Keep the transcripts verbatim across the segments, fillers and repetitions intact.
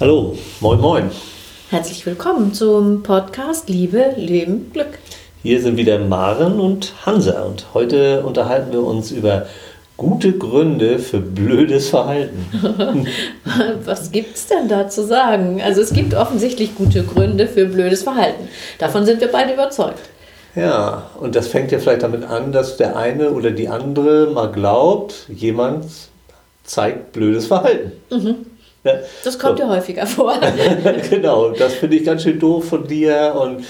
Hallo, moin moin. Herzlich willkommen zum Podcast Liebe, Leben, Glück. Hier sind wieder Maren und Hansa und heute unterhalten wir uns über gute Gründe für blödes Verhalten. Was gibt's denn da zu sagen? Also es gibt offensichtlich gute Gründe für blödes Verhalten. Davon sind wir beide überzeugt. Ja, und das fängt ja vielleicht damit an, dass der eine oder die andere mal glaubt, jemand zeigt blödes Verhalten. Mhm. Ja, das kommt so. Ja häufiger vor. Genau, das finde ich ganz schön doof von dir und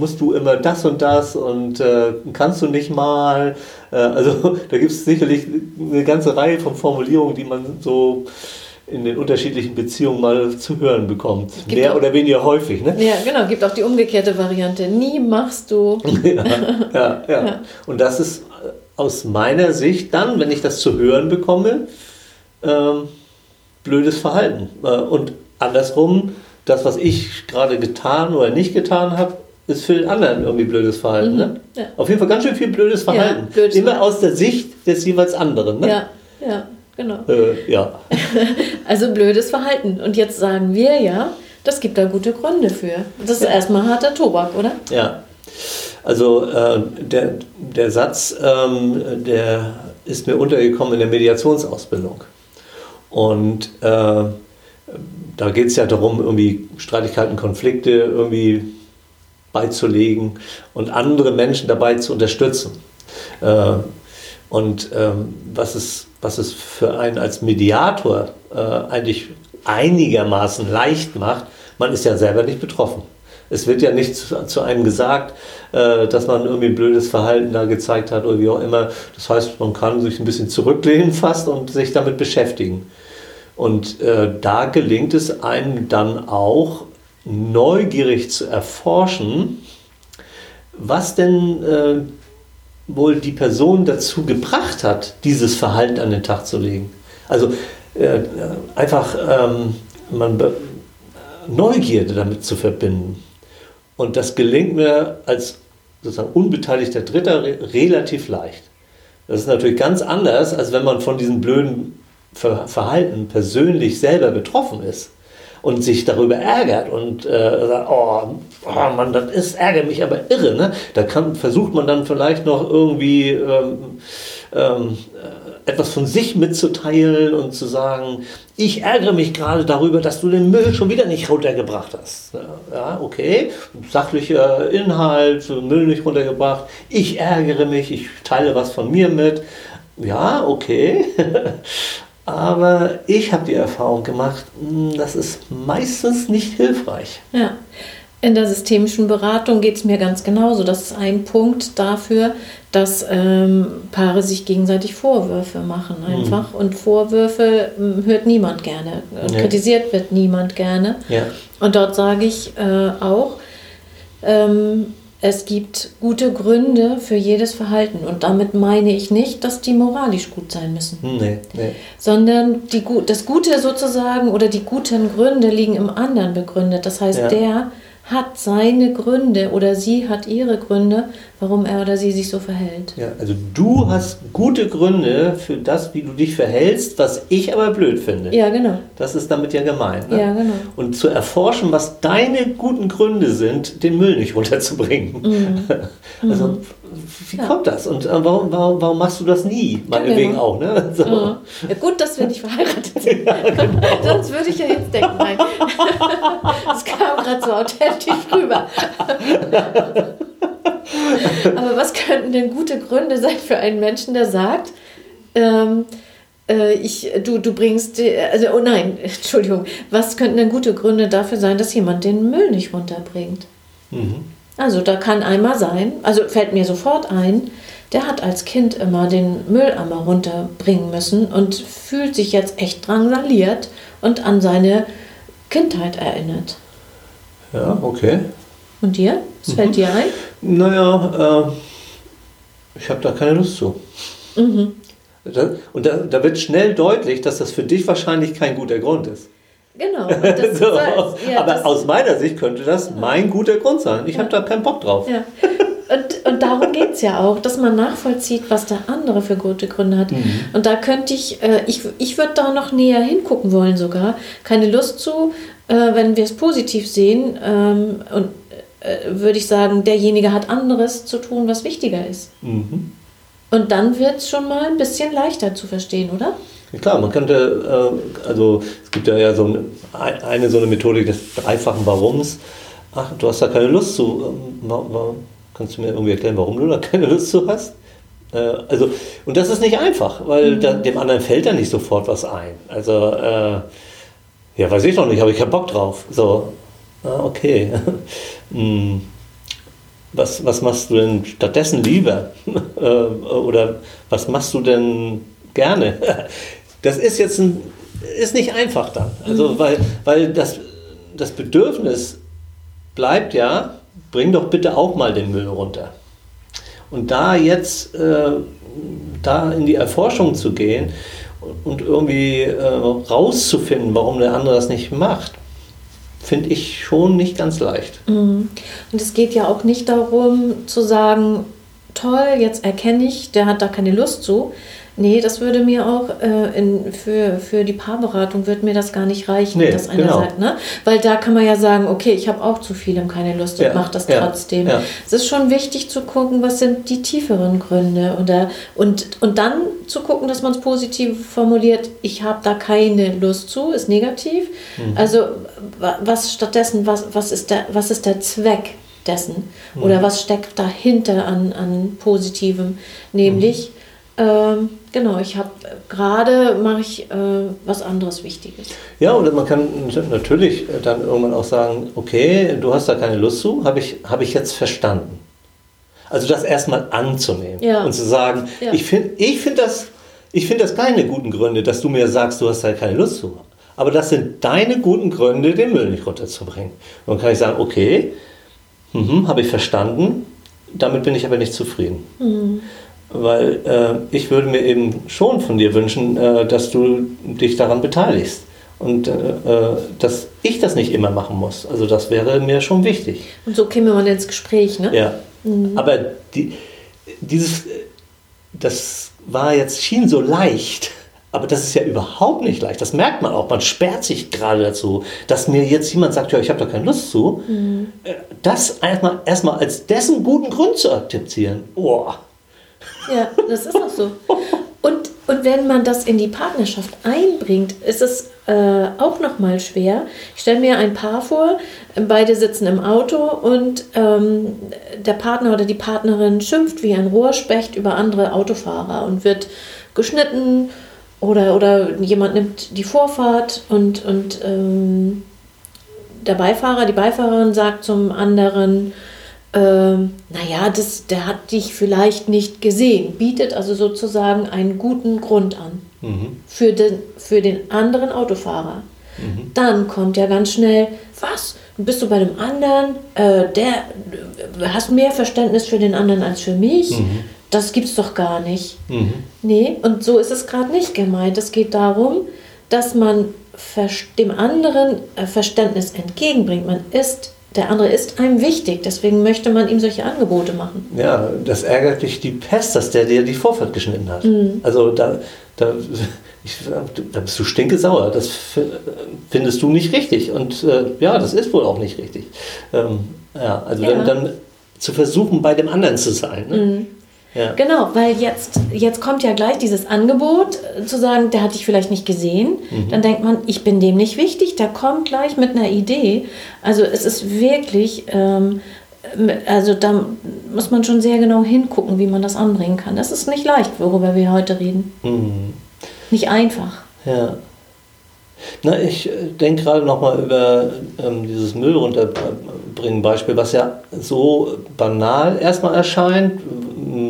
musst du immer das und das und äh, kannst du nicht mal. Äh, also da gibt es sicherlich eine ganze Reihe von Formulierungen, die man so in den unterschiedlichen Beziehungen mal zu hören bekommt. Gibt Mehr auch, oder weniger häufig. Ne? Ja, genau. Gibt auch die umgekehrte Variante. Nie machst du. ja, ja, ja, ja. Und das ist aus meiner Sicht dann, wenn ich das zu hören bekomme, ähm, blödes Verhalten. Äh, und andersrum, das, was ich gerade getan oder nicht getan habe, ist für den anderen irgendwie blödes Verhalten. Mhm, ne? Ja. Auf jeden Fall ganz schön viel blödes Verhalten. Ja, blödes Immer Verhalten. Aus der Sicht des jeweils anderen. Ne? Ja, ja. Genau. Äh, ja. Also blödes Verhalten. Und jetzt sagen wir ja, das gibt da gute Gründe für. Das ist ja erstmal harter Tobak, oder? Ja. Also äh, der, der Satz, ähm, der ist mir untergekommen in der Mediationsausbildung. Und äh, da geht es ja darum, irgendwie Streitigkeiten, Konflikte irgendwie beizulegen und andere Menschen dabei zu unterstützen. Äh, und äh, was ist was es für einen als Mediator äh, eigentlich einigermaßen leicht macht, man ist ja selber nicht betroffen. Es wird ja nicht zu, zu einem gesagt, äh, dass man irgendwie ein blödes Verhalten da gezeigt hat oder wie auch immer. Das heißt, man kann sich ein bisschen zurücklehnen fast und sich damit beschäftigen. Und äh, da gelingt es einem dann auch, neugierig zu erforschen, was denn äh, wohl die Person dazu gebracht hat, dieses Verhalten an den Tag zu legen. Also äh, einfach ähm, man be- Neugierde damit zu verbinden. Und das gelingt mir als sozusagen unbeteiligter Dritter re- relativ leicht. Das ist natürlich ganz anders, als wenn man von diesem blöden Ver- Verhalten persönlich selber betroffen ist und sich darüber ärgert und äh, sagt, oh, oh Mann, das ist, ärgert mich aber irre. Ne? Da kann, versucht man dann vielleicht noch irgendwie ähm, ähm, etwas von sich mitzuteilen und zu sagen, ich ärgere mich gerade darüber, dass du den Müll schon wieder nicht runtergebracht hast. Ja, okay, sachlicher Inhalt, Müll nicht runtergebracht, ich ärgere mich, ich teile was von mir mit. Ja, okay. Aber ich habe die Erfahrung gemacht, das ist meistens nicht hilfreich. Ja, in der systemischen Beratung geht es mir ganz genauso. Das ist ein Punkt dafür, dass ähm, Paare sich gegenseitig Vorwürfe machen einfach. Mhm. Und Vorwürfe m, hört niemand gerne. Nee. Kritisiert wird niemand gerne. Ja. Und dort sage ich äh, auch, ähm, es gibt gute Gründe für jedes Verhalten und damit meine ich nicht, dass die moralisch gut sein müssen, nee, nee. sondern die, das Gute sozusagen oder die guten Gründe liegen im anderen begründet. Das heißt, ja. der hat seine Gründe oder sie hat ihre Gründe, warum er oder sie sich so verhält. Ja, also du hast gute Gründe für das, wie du dich verhältst, was ich aber blöd finde. Ja, genau. Das ist damit ja gemeint. Ne? Ja, genau. Und zu erforschen, was deine guten Gründe sind, den Müll nicht runterzubringen. Mhm. Also mhm. wie ja. kommt das? Und warum, warum, warum machst du das nie? Meinetwegen ja, auch. Ne? So. Ja. Ja, gut, dass wir nicht verheiratet sind. Ja, genau. Sonst würde ich ja jetzt denken, nein. Das kam gerade so authentisch rüber. Aber was könnten denn gute Gründe sein für einen Menschen, der sagt, ähm, äh, ich, du, du bringst, also oh nein, Entschuldigung, was könnten denn gute Gründe dafür sein, dass jemand den Müll nicht runterbringt? Mhm. Also da kann einmal sein, also fällt mir sofort ein, der hat als Kind immer den Mülleimer runterbringen müssen und fühlt sich jetzt echt drangsaliert und an seine Kindheit erinnert. Ja, okay. Und dir? Was mhm. fällt dir ein? Naja, äh, ich habe da keine Lust zu. Mhm. Das, und da, da wird schnell deutlich, dass das für dich wahrscheinlich kein guter Grund ist. Genau. Und das so, ja, aber das, aus meiner Sicht könnte das ja. mein guter Grund sein. Ich ja. habe da keinen Bock drauf. Ja. und, und darum geht es ja auch, dass man nachvollzieht, was der andere für gute Gründe hat. Mhm. Und da könnte ich, äh, ich, ich würde da noch näher hingucken wollen sogar. Keine Lust zu, äh, wenn wir es positiv sehen, ähm, und äh, würde ich sagen, derjenige hat anderes zu tun, was wichtiger ist. Mhm. Und dann wird es schon mal ein bisschen leichter zu verstehen, oder? Ja, klar, man könnte, äh, also es gibt ja, ja so ein, eine so eine Methodik des dreifachen Warums. Ach, du hast da keine Lust zu. Kannst du mir irgendwie erklären, warum du da keine Lust zu hast? Äh, also, und das ist nicht einfach, weil mhm. da, dem anderen fällt da nicht sofort was ein. Also, äh, ja, weiß ich noch nicht, aber ich habe Bock drauf. So, ah, okay. hm. was, was machst du denn stattdessen lieber? Oder was machst du denn gerne? Das ist jetzt ein, ist nicht einfach dann. Also, mhm. weil, weil das, das Bedürfnis bleibt ja, bring doch bitte auch mal den Müll runter. Und da jetzt äh, da in die Erforschung zu gehen und irgendwie äh, rauszufinden, warum der andere das nicht macht, finde ich schon nicht ganz leicht. Mhm. Und es geht ja auch nicht darum zu sagen, toll, jetzt erkenne ich, der hat da keine Lust zu. Nee, das würde mir auch äh, in, für, für die Paarberatung wird mir das gar nicht reichen, nee, dass einer genau. sagt, ne? Weil da kann man ja sagen, okay, ich habe auch zu viel und keine Lust und ja, mache das ja, trotzdem. Ja. Es ist schon wichtig zu gucken, was sind die tieferen Gründe oder, und, und dann zu gucken, dass man es positiv formuliert, ich habe da keine Lust zu, ist negativ. Mhm. Also was stattdessen, was, was, ist der, was ist der Zweck dessen? Mhm. Oder was steckt dahinter an, an Positivem? Nämlich, mhm. Ähm, genau, ich habe gerade mache ich äh, was anderes Wichtiges. Ja, oder man kann natürlich dann irgendwann auch sagen, okay, du hast da keine Lust zu, habe ich, hab ich jetzt verstanden. Also das erstmal anzunehmen ja. und zu sagen, ja. ich finde ich find das, ich find das keine guten Gründe, dass du mir sagst, du hast da keine Lust zu. Aber das sind deine guten Gründe, den Müll nicht runterzubringen. Und dann kann ich sagen, okay, mhm, habe ich verstanden, damit bin ich aber nicht zufrieden. Mhm. Weil äh, ich würde mir eben schon von dir wünschen, äh, dass du dich daran beteiligst und äh, dass ich das nicht immer machen muss. Also das wäre mir schon wichtig. Und so käme man ins Gespräch, ne? Ja, mhm. aber die, dieses, das war jetzt, schien so leicht, aber das ist ja überhaupt nicht leicht. Das merkt man auch, man sperrt sich gerade dazu, dass mir jetzt jemand sagt, ja, ich habe da keine Lust zu. Mhm. Das erstmal erstmal als dessen guten Grund zu akzeptieren, oh. Ja, das ist auch so. Und, und wenn man das in die Partnerschaft einbringt, ist es äh, auch nochmal schwer. Ich stelle mir ein Paar vor, beide sitzen im Auto und ähm, der Partner oder die Partnerin schimpft wie ein Rohrspecht über andere Autofahrer und wird geschnitten oder, oder jemand nimmt die Vorfahrt und, und ähm, der Beifahrer, die Beifahrerin sagt zum anderen, Ähm, naja, das, der hat dich vielleicht nicht gesehen, bietet also sozusagen einen guten Grund an mhm. für den, für den anderen Autofahrer. Mhm. Dann kommt ja ganz schnell, was, bist du bei dem anderen, äh, der hast mehr Verständnis für den anderen als für mich, mhm. das gibt's doch gar nicht. Mhm. Nee, und so ist es gerade nicht gemeint. Es geht darum, dass man dem anderen Verständnis entgegenbringt. Man ist Der andere ist einem wichtig, deswegen möchte man ihm solche Angebote machen. Ja, das ärgert dich die Pest, dass der dir die Vorfahrt geschnitten hat. Mhm. Also da, da, ich, da bist du stinkesauer, das findest du nicht richtig. Und äh, ja, das ist wohl auch nicht richtig. Ähm, ja, also ja. Dann, dann zu versuchen, bei dem anderen zu sein. Ne? Mhm. Ja. Genau, weil jetzt, jetzt kommt ja gleich dieses Angebot, zu sagen, der hat dich vielleicht nicht gesehen. Mhm. Dann denkt man, ich bin dem nicht wichtig, der kommt gleich mit einer Idee. Also es ist wirklich, ähm, also da muss man schon sehr genau hingucken, wie man das anbringen kann. Das ist nicht leicht, worüber wir heute reden. Mhm. Nicht einfach. Ja. Na, ich denke gerade nochmal über ähm, dieses Müll runterbringen Beispiel, was ja so banal erstmal erscheint,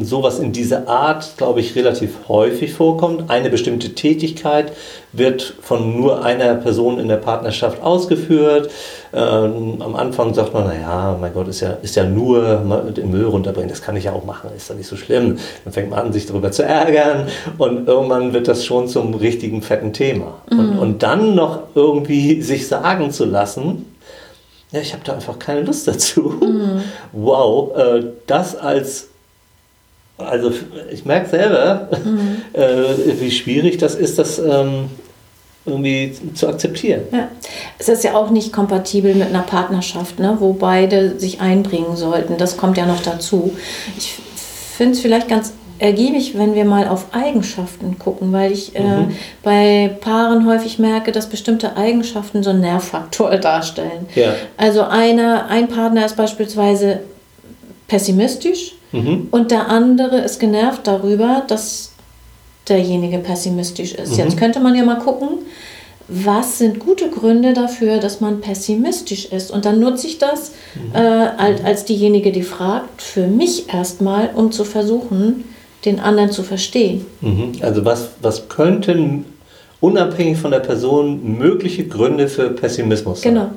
sowas in dieser Art, glaube ich, relativ häufig vorkommt. Eine bestimmte Tätigkeit wird von nur einer Person in der Partnerschaft ausgeführt. Ähm, am Anfang sagt man, naja, mein Gott, ist ja, ist ja nur den Müll runterbringen, das kann ich ja auch machen, ist ja nicht so schlimm. Dann fängt man an, sich darüber zu ärgern und irgendwann wird das schon zum richtigen fetten Thema. Mhm. Und, und dann noch irgendwie sich sagen zu lassen, ja, ich habe da einfach keine Lust dazu. Mhm. Wow, äh, das als, also ich merke selber, mhm. äh, wie schwierig das ist, das ähm, irgendwie zu akzeptieren. Ja, es ist ja auch nicht kompatibel mit einer Partnerschaft, ne, wo beide sich einbringen sollten. Das kommt ja noch dazu. Ich finde es vielleicht ganz ergiebig, wenn wir mal auf Eigenschaften gucken, weil ich mhm. äh, bei Paaren häufig merke, dass bestimmte Eigenschaften so einen Nervfaktor darstellen. Ja. Also einer, ein Partner ist beispielsweise pessimistisch mhm. und der andere ist genervt darüber, dass derjenige pessimistisch ist. Mhm. Jetzt könnte man ja mal gucken, was sind gute Gründe dafür, dass man pessimistisch ist? Und dann nutze ich das mhm. äh, als, als diejenige, die fragt, für mich erstmal, um zu versuchen, den anderen zu verstehen. Mhm. Also was, was könnten unabhängig von der Person mögliche Gründe für Pessimismus sein? Genau,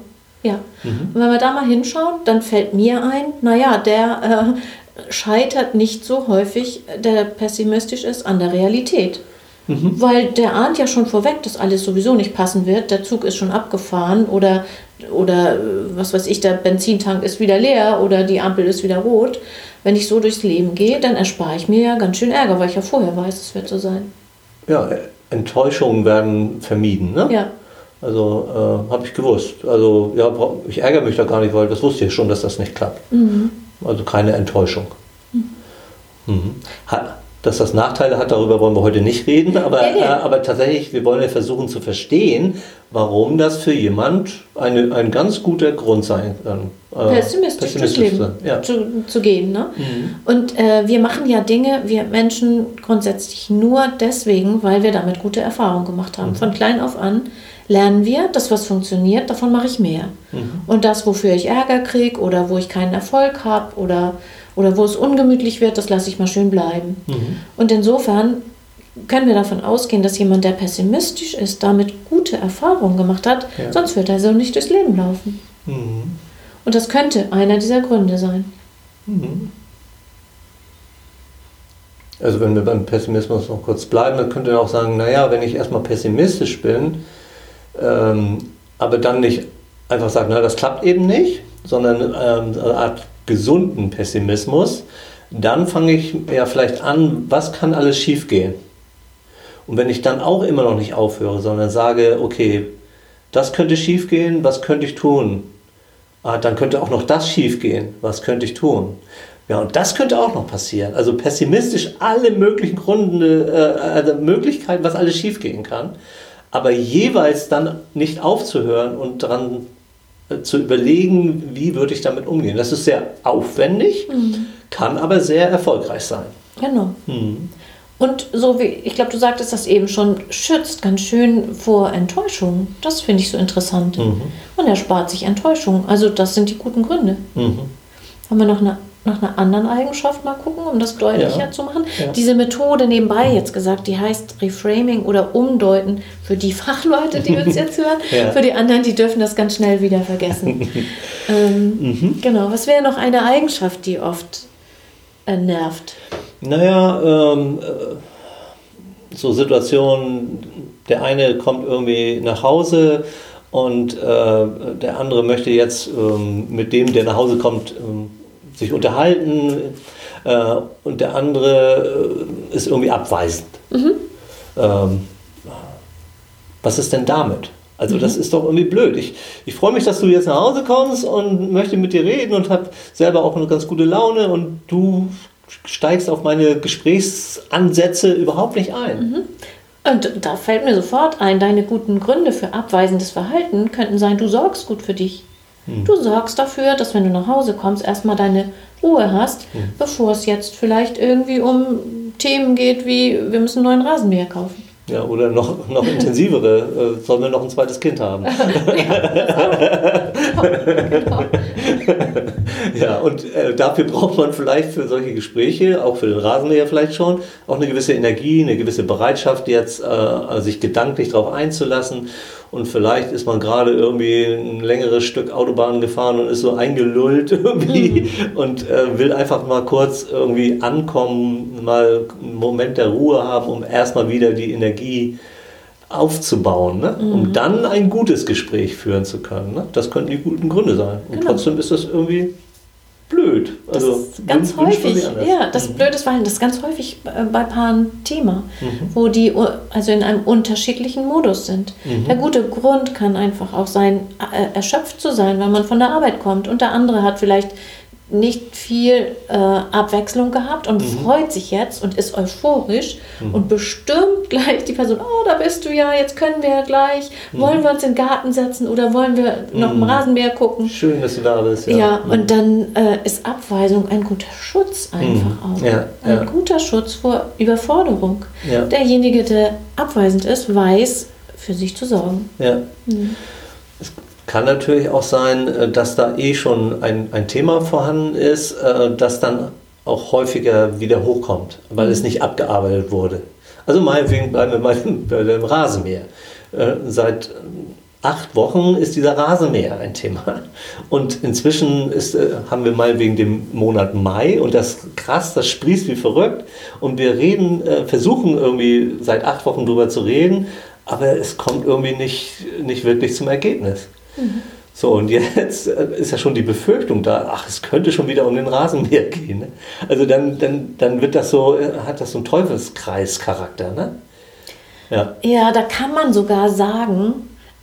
ja. Mhm. Und wenn wir da mal hinschauen, dann fällt mir ein, naja, der äh, scheitert nicht so häufig, der pessimistisch ist, an der Realität. Mhm. Weil der ahnt ja schon vorweg, dass alles sowieso nicht passen wird, der Zug ist schon abgefahren oder, oder was weiß ich, der Benzintank ist wieder leer oder die Ampel ist wieder rot. Wenn ich so durchs Leben gehe, dann erspare ich mir ja ganz schön Ärger, weil ich ja vorher weiß, es wird so sein. Ja, Enttäuschungen werden vermieden, ne? Ja. Also äh, habe ich gewusst. Also ja, ich ärgere mich da gar nicht, weil das wusste ich schon, dass das nicht klappt. Mhm. Also keine Enttäuschung. Mhm. Mhm. Dass das Nachteile hat, darüber wollen wir heute nicht reden, aber, hey. äh, aber tatsächlich, wir wollen ja versuchen zu verstehen, warum das für jemand eine, ein ganz guter Grund sein kann. Äh, pessimistisch durchs Leben ja. zu, zu gehen. Ne? Mhm. Und äh, wir machen ja Dinge, wir Menschen grundsätzlich nur deswegen, weil wir damit gute Erfahrungen gemacht haben. Mhm. Von klein auf an lernen wir, das was funktioniert, davon mache ich mehr. Mhm. Und das, wofür ich Ärger kriege oder wo ich keinen Erfolg habe oder Oder wo es ungemütlich wird, das lasse ich mal schön bleiben. Mhm. Und insofern können wir davon ausgehen, dass jemand, der pessimistisch ist, damit gute Erfahrungen gemacht hat, ja. sonst wird er so nicht durchs Leben laufen. Mhm. Und das könnte einer dieser Gründe sein. Mhm. Also wenn wir beim Pessimismus noch kurz bleiben, dann könnte man auch sagen, naja, wenn ich erstmal pessimistisch bin, ähm, aber dann nicht einfach sagen, na, das klappt eben nicht, sondern ähm, eine Art gesunden Pessimismus, dann fange ich ja vielleicht an, was kann alles schief gehen? Und wenn ich dann auch immer noch nicht aufhöre, sondern sage, okay, das könnte schief gehen, was könnte ich tun? Ah, dann könnte auch noch das schief gehen, was könnte ich tun? Ja, und das könnte auch noch passieren. Also pessimistisch alle möglichen Gründe, äh, also Möglichkeiten, was alles schief gehen kann, aber jeweils dann nicht aufzuhören und dran zu überlegen, wie würde ich damit umgehen. Das ist sehr aufwendig, mhm. kann aber sehr erfolgreich sein. Genau. Mhm. Und so wie, ich glaube, du sagtest das eben schon, schützt ganz schön vor Enttäuschung. Das finde ich so interessant. Mhm. Man erspart sich Enttäuschung. Also das sind die guten Gründe. Mhm. Haben wir noch eine nach einer anderen Eigenschaft mal gucken, um das deutlicher ja. zu machen. Ja. Diese Methode nebenbei jetzt gesagt, die heißt Reframing oder Umdeuten für die Fachleute, die uns jetzt hören. Ja. Für die anderen, die dürfen das ganz schnell wieder vergessen. ähm, mhm. Genau, was wäre noch eine Eigenschaft, die oft äh, nervt? Naja, ähm, so Situationen, der eine kommt irgendwie nach Hause und äh, der andere möchte jetzt ähm, mit dem, der nach Hause kommt, ähm, sich unterhalten äh, und der andere äh, ist irgendwie abweisend. Mhm. Ähm, was ist denn damit? Also mhm. das ist doch irgendwie blöd. Ich, ich freue mich, dass du jetzt nach Hause kommst und möchte mit dir reden und habe selber auch eine ganz gute Laune und du steigst auf meine Gesprächsansätze überhaupt nicht ein. Mhm. Und da fällt mir sofort ein, deine guten Gründe für abweisendes Verhalten könnten sein, du sorgst gut für dich. Du sorgst dafür, dass wenn du nach Hause kommst, erstmal deine Ruhe hast, ja. bevor es jetzt vielleicht irgendwie um Themen geht, wie wir müssen einen neuen Rasenmäher kaufen. Ja, oder noch, noch intensivere, äh, sollen wir noch ein zweites Kind haben. Ja, genau. Ja, und äh, dafür braucht man vielleicht für solche Gespräche, auch für den Rasenmäher vielleicht schon, auch eine gewisse Energie, eine gewisse Bereitschaft, jetzt äh, sich gedanklich darauf einzulassen. Und vielleicht ist man gerade irgendwie ein längeres Stück Autobahn gefahren und ist so eingelullt irgendwie mhm. und äh, will einfach mal kurz irgendwie ankommen, mal einen Moment der Ruhe haben, um erstmal wieder die Energie aufzubauen, ne? Mhm. Um dann ein gutes Gespräch führen zu können. Ne? Das könnten die guten Gründe sein. Und genau. Trotzdem ist das irgendwie blöd. Also das ist ganz häufig, ja, das mhm. blödes Verhalten, das ist ganz häufig bei Paaren Thema, mhm. wo die also in einem unterschiedlichen Modus sind. Mhm. Der gute Grund kann einfach auch sein, erschöpft zu sein, weil man von der Arbeit kommt. Und der andere hat vielleicht nicht viel äh, Abwechslung gehabt und mhm. freut sich jetzt und ist euphorisch mhm. und bestimmt gleich die Person, oh, da bist du ja, jetzt können wir ja gleich, mhm. wollen wir uns in den Garten setzen oder wollen wir noch mhm. im Rasenmäher gucken? Schön, dass du da bist. Ja, ja mhm. und dann äh, ist Abweisung ein guter Schutz einfach mhm. auch. Ja, ein ja. guter Schutz vor Überforderung. Ja. Derjenige, der abweisend ist, weiß, für sich zu sorgen. Ja. Mhm. Kann natürlich auch sein, dass da eh schon ein, ein Thema vorhanden ist, das dann auch häufiger wieder hochkommt, weil mhm. es nicht abgearbeitet wurde. Also meinetwegen bleiben wir mal bei dem Rasenmäher. Seit acht Wochen ist dieser Rasenmäher ein Thema. Und inzwischen ist, haben wir meinetwegen den Monat Mai und das ist krass, das sprießt wie verrückt. Und wir reden, versuchen irgendwie seit acht Wochen drüber zu reden, aber es kommt irgendwie nicht, nicht wirklich zum Ergebnis. So, und jetzt ist ja schon die Befürchtung da, ach, es könnte schon wieder um den Rasenmäher gehen. Ne? Also dann, dann, dann wird das so, hat das so einen Teufelskreischarakter, ne? Ja. Ja, da kann man sogar sagen,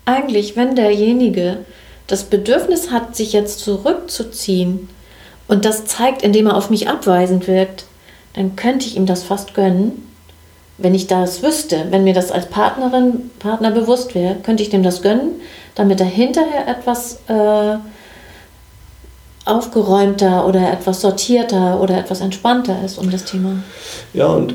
eigentlich, wenn derjenige das Bedürfnis hat, sich jetzt zurückzuziehen und das zeigt, indem er auf mich abweisend wirkt, dann könnte ich ihm das fast gönnen. Wenn ich das wüsste, wenn mir das als Partnerin, Partner bewusst wäre, könnte ich dem das gönnen, damit er hinterher etwas äh, aufgeräumter oder etwas sortierter oder etwas entspannter ist um das Thema. Ja, und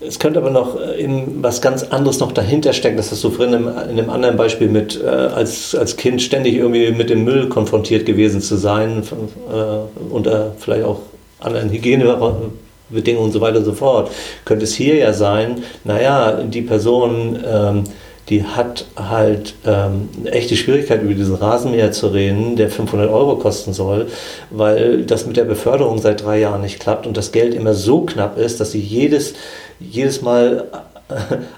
es könnte aber noch eben was ganz anderes noch dahinter stecken. Das hast du vorhin in einem anderen Beispiel mit, äh, als, als Kind ständig irgendwie mit dem Müll konfrontiert gewesen zu sein, äh, unter vielleicht auch anderen Hygiene- Bedingungen und so weiter und so fort, könnte es hier ja sein, naja, die Person, ähm, die hat halt ähm, eine echte Schwierigkeit, über diesen Rasenmäher zu reden, der fünfhundert Euro kosten soll, weil das mit der Beförderung seit drei Jahren nicht klappt und das Geld immer so knapp ist, dass sie jedes, jedes Mal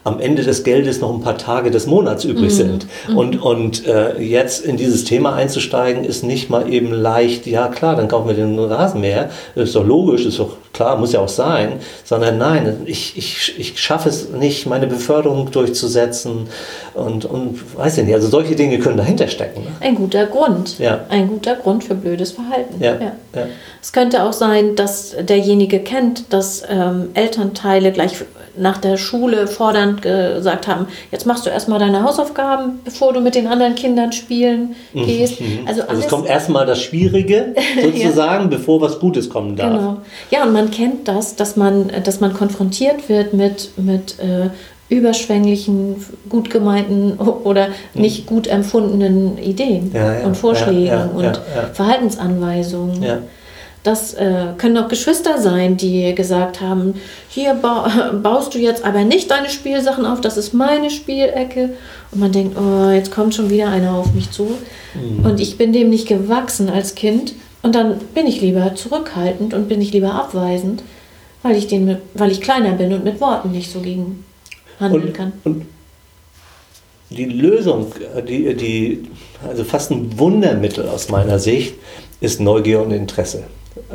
am Ende des Geldes noch ein paar Tage des Monats übrig mhm. sind. Und, und äh, jetzt in dieses Thema einzusteigen, ist nicht mal eben leicht, ja klar, dann kaufen wir den Rasenmäher, ist doch logisch, ist doch klar, muss ja auch sein, sondern nein, ich, ich, ich schaffe es nicht, meine Beförderung durchzusetzen und, und weiß ich nicht, also solche Dinge können dahinter stecken. Ne? Ein guter Grund. Ja. Ein guter Grund für blödes Verhalten. Ja. Ja. Ja. Es könnte auch sein, dass derjenige kennt, dass ähm, Elternteile gleich nach der Schule fordernd gesagt haben, jetzt machst du erstmal deine Hausaufgaben, bevor du mit den anderen Kindern spielen gehst. Mhm. Also, alles also es kommt erstmal das Schwierige sozusagen, ja. bevor was Gutes kommen darf. Genau. Ja, und man kennt das, dass man, dass man konfrontiert wird mit, mit äh, überschwänglichen, gut gemeinten oder nicht gut empfundenen Ideen ja, ja, und Vorschlägen ja, ja, ja, und ja, ja. Verhaltensanweisungen. Ja. Das äh, können auch Geschwister sein, die gesagt haben, hier ba- baust du jetzt aber nicht deine Spielsachen auf, das ist meine Spielecke. Und man denkt, oh, jetzt kommt schon wieder einer auf mich zu. Mhm. Und ich bin dem nicht gewachsen als Kind. Und dann bin ich lieber zurückhaltend und bin ich lieber abweisend, weil ich, den mit, weil ich kleiner bin und mit Worten nicht so gegen handeln und, kann. Und die Lösung, die, die, also fast ein Wundermittel aus meiner Sicht, ist Neugier und Interesse.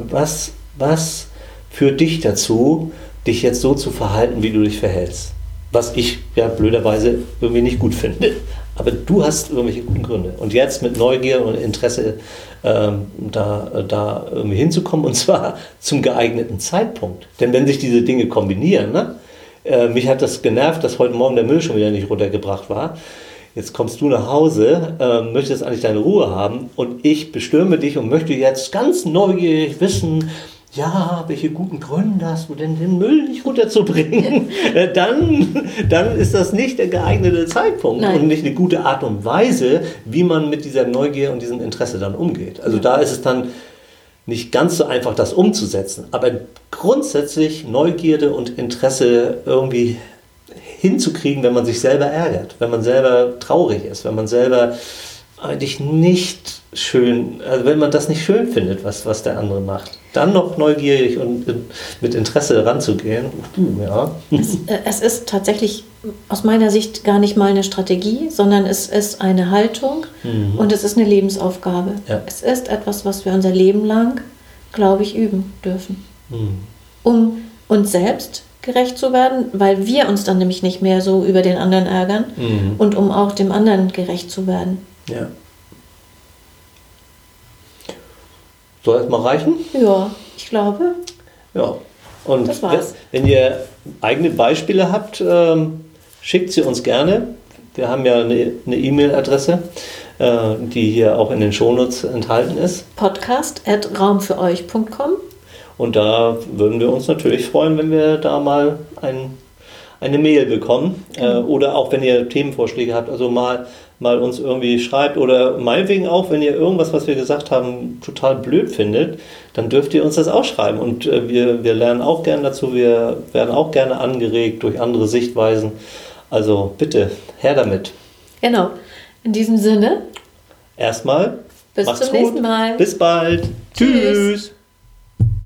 Was, was führt dich dazu, dich jetzt so zu verhalten, wie du dich verhältst? Was ich ja blöderweise irgendwie nicht gut finde. Aber du hast irgendwelche guten Gründe. Und jetzt mit Neugier und Interesse ähm, da, da irgendwie hinzukommen, und zwar zum geeigneten Zeitpunkt. Denn wenn sich diese Dinge kombinieren, ne? äh, mich hat das genervt, dass heute Morgen der Müll schon wieder nicht runtergebracht war. Jetzt kommst du nach Hause, äh, möchtest eigentlich deine Ruhe haben und ich bestürme dich und möchte jetzt ganz neugierig wissen, ja, welche guten Gründe hast du denn, den Müll nicht runterzubringen? dann, dann ist das nicht der geeignete Zeitpunkt. Nein. Und nicht eine gute Art und Weise, wie man mit dieser Neugier und diesem Interesse dann umgeht. Also da ist es dann nicht ganz so einfach, das umzusetzen, aber grundsätzlich Neugierde und Interesse irgendwie hinzukriegen, wenn man sich selber ärgert, wenn man selber traurig ist, wenn man selber eigentlich nicht schön, also wenn man das nicht schön findet, was, was der andere macht, dann noch neugierig und mit Interesse ranzugehen, ja. Es, es ist tatsächlich aus meiner Sicht gar nicht mal eine Strategie, sondern es ist eine Haltung, mhm, und es ist eine Lebensaufgabe. Ja. Es ist etwas, was wir unser Leben lang, glaube ich, üben dürfen, mhm, um uns selbst gerecht zu werden, weil wir uns dann nämlich nicht mehr so über den anderen ärgern, mhm, und um auch dem anderen gerecht zu werden. Ja. Soll das mal reichen? Ja, ich glaube. Ja, und das war's. Wenn ihr eigene Beispiele habt, ähm, schickt sie uns gerne. Wir haben ja eine, eine E-Mail-Adresse, äh, die hier auch in den Shownotes enthalten ist. podcast at raum für euch punkt com. Und da würden wir uns natürlich freuen, wenn wir da mal ein, eine Mail bekommen. Mhm. Äh, oder auch wenn ihr Themenvorschläge habt, also mal... mal uns irgendwie schreibt oder meinetwegen auch, wenn ihr irgendwas, was wir gesagt haben, total blöd findet, dann dürft ihr uns das auch schreiben und äh, wir, wir lernen auch gerne dazu, wir werden auch gerne angeregt durch andere Sichtweisen. Also bitte, her damit. Genau. In diesem Sinne. Erstmal. Bis zum nächsten Mal. Bis bald. Tschüss. Tschüss.